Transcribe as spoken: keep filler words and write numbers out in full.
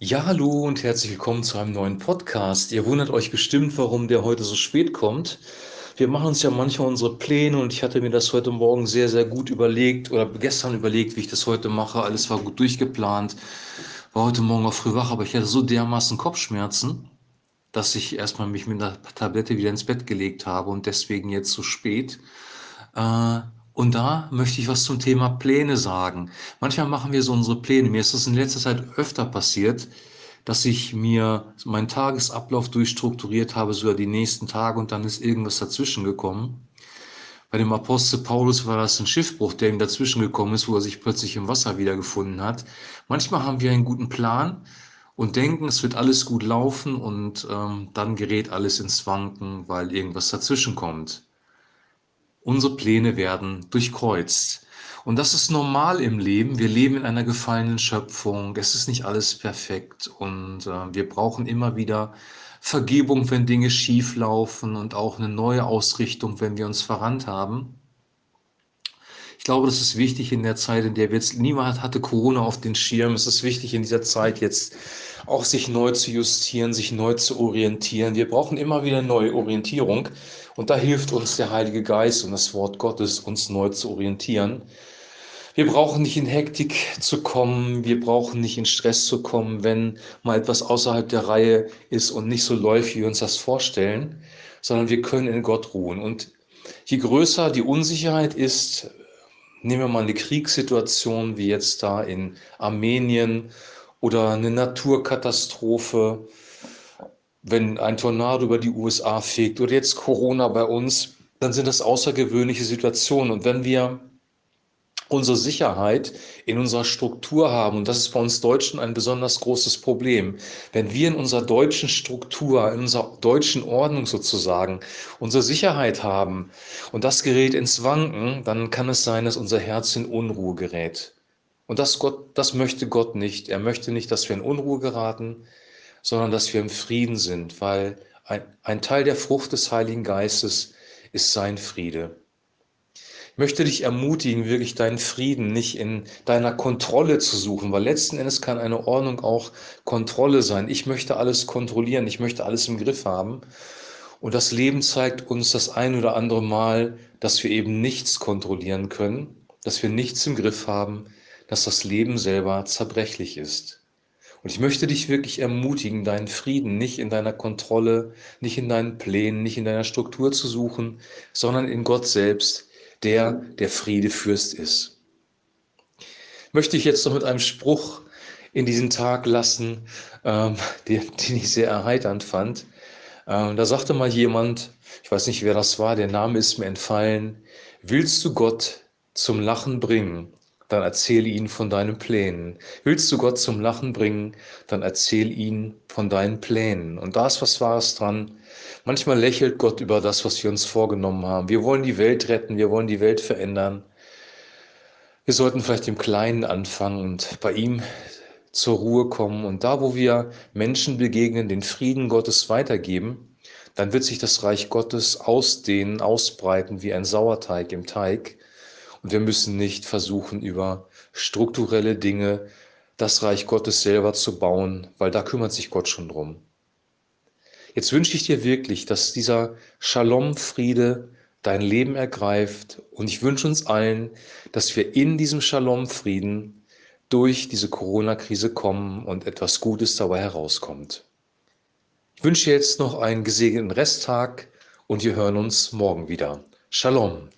Ja, hallo und herzlich willkommen zu einem neuen Podcast. Ihr wundert euch bestimmt, warum der heute so spät kommt. Wir machen uns ja manchmal unsere Pläne und ich hatte mir das heute Morgen sehr, sehr gut überlegt oder gestern überlegt, wie ich das heute mache. Alles war gut durchgeplant, war heute Morgen auch früh wach, aber ich hatte so dermaßen Kopfschmerzen, dass ich erstmal mich mit einer Tablette wieder ins Bett gelegt habe und deswegen jetzt so spät. Äh, Und da möchte ich was zum Thema Pläne sagen. Manchmal machen wir so unsere Pläne. Mir ist das in letzter Zeit öfter passiert, dass ich mir meinen Tagesablauf durchstrukturiert habe, sogar die nächsten Tage, und dann ist irgendwas dazwischen gekommen. Bei dem Apostel Paulus war das ein Schiffbruch, der ihm dazwischen gekommen ist, wo er sich plötzlich im Wasser wiedergefunden hat. Manchmal haben wir einen guten Plan und denken, es wird alles gut laufen, und ähm, dann gerät alles ins Wanken, weil irgendwas dazwischen kommt. Unsere Pläne werden durchkreuzt. Und das ist normal im Leben. Wir leben in einer gefallenen Schöpfung. Es ist nicht alles perfekt. Und äh, wir brauchen immer wieder Vergebung, wenn Dinge schief laufen, und auch eine neue Ausrichtung, wenn wir uns verrannt haben. Ich glaube, das ist wichtig in der Zeit, in der wir jetzt, niemand hatte Corona auf den Schirm. Es ist wichtig in dieser Zeit jetzt auch, sich neu zu justieren, sich neu zu orientieren. Wir brauchen immer wieder neue Orientierung, und da hilft uns der Heilige Geist und das Wort Gottes, uns neu zu orientieren. Wir brauchen nicht in Hektik zu kommen, wir brauchen nicht in Stress zu kommen, wenn mal etwas außerhalb der Reihe ist und nicht so läuft, wie wir uns das vorstellen, sondern wir können in Gott ruhen. Und je größer die Unsicherheit ist, nehmen wir mal eine Kriegssituation wie jetzt da in Armenien oder eine Naturkatastrophe, wenn ein Tornado über die U S A fegt oder jetzt Corona bei uns, dann sind das außergewöhnliche Situationen. Und wenn wir unsere Sicherheit in unserer Struktur haben, und das ist bei uns Deutschen ein besonders großes Problem, wenn wir in unserer deutschen Struktur, in unserer deutschen Ordnung sozusagen, unsere Sicherheit haben und das gerät ins Wanken, dann kann es sein, dass unser Herz in Unruhe gerät. Und das, Gott, das möchte Gott nicht. Er möchte nicht, dass wir in Unruhe geraten, sondern dass wir im Frieden sind, weil ein, ein Teil der Frucht des Heiligen Geistes ist sein Friede. Ich möchte dich ermutigen, wirklich deinen Frieden nicht in deiner Kontrolle zu suchen, weil letzten Endes kann eine Ordnung auch Kontrolle sein. Ich möchte alles kontrollieren, ich möchte alles im Griff haben. Und das Leben zeigt uns das ein oder andere Mal, dass wir eben nichts kontrollieren können, dass wir nichts im Griff haben, dass das Leben selber zerbrechlich ist. Und ich möchte dich wirklich ermutigen, deinen Frieden nicht in deiner Kontrolle, nicht in deinen Plänen, nicht in deiner Struktur zu suchen, sondern in Gott selbst, der der Friedefürst ist. Möchte ich jetzt noch mit einem Spruch in diesen Tag lassen, ähm, den, den ich sehr erheiternd fand. Ähm, da sagte mal jemand, ich weiß nicht, wer das war, der Name ist mir entfallen: Willst du Gott zum Lachen bringen, dann erzähle ihn von deinen Plänen. Willst du Gott zum Lachen bringen, dann erzähl ihn von deinen Plänen. Und da ist was Wahres dran. Manchmal lächelt Gott über das, was wir uns vorgenommen haben. Wir wollen die Welt retten, wir wollen die Welt verändern. Wir sollten vielleicht im Kleinen anfangen und bei ihm zur Ruhe kommen. Und da, wo wir Menschen begegnen, den Frieden Gottes weitergeben, dann wird sich das Reich Gottes ausdehnen, ausbreiten wie ein Sauerteig im Teig. Und wir müssen nicht versuchen, über strukturelle Dinge das Reich Gottes selber zu bauen, weil da kümmert sich Gott schon drum. Jetzt wünsche ich dir wirklich, dass dieser Shalom-Friede dein Leben ergreift, und ich wünsche uns allen, dass wir in diesem Shalom-Frieden durch diese Corona-Krise kommen und etwas Gutes dabei herauskommt. Ich wünsche dir jetzt noch einen gesegneten Resttag, und wir hören uns morgen wieder. Shalom.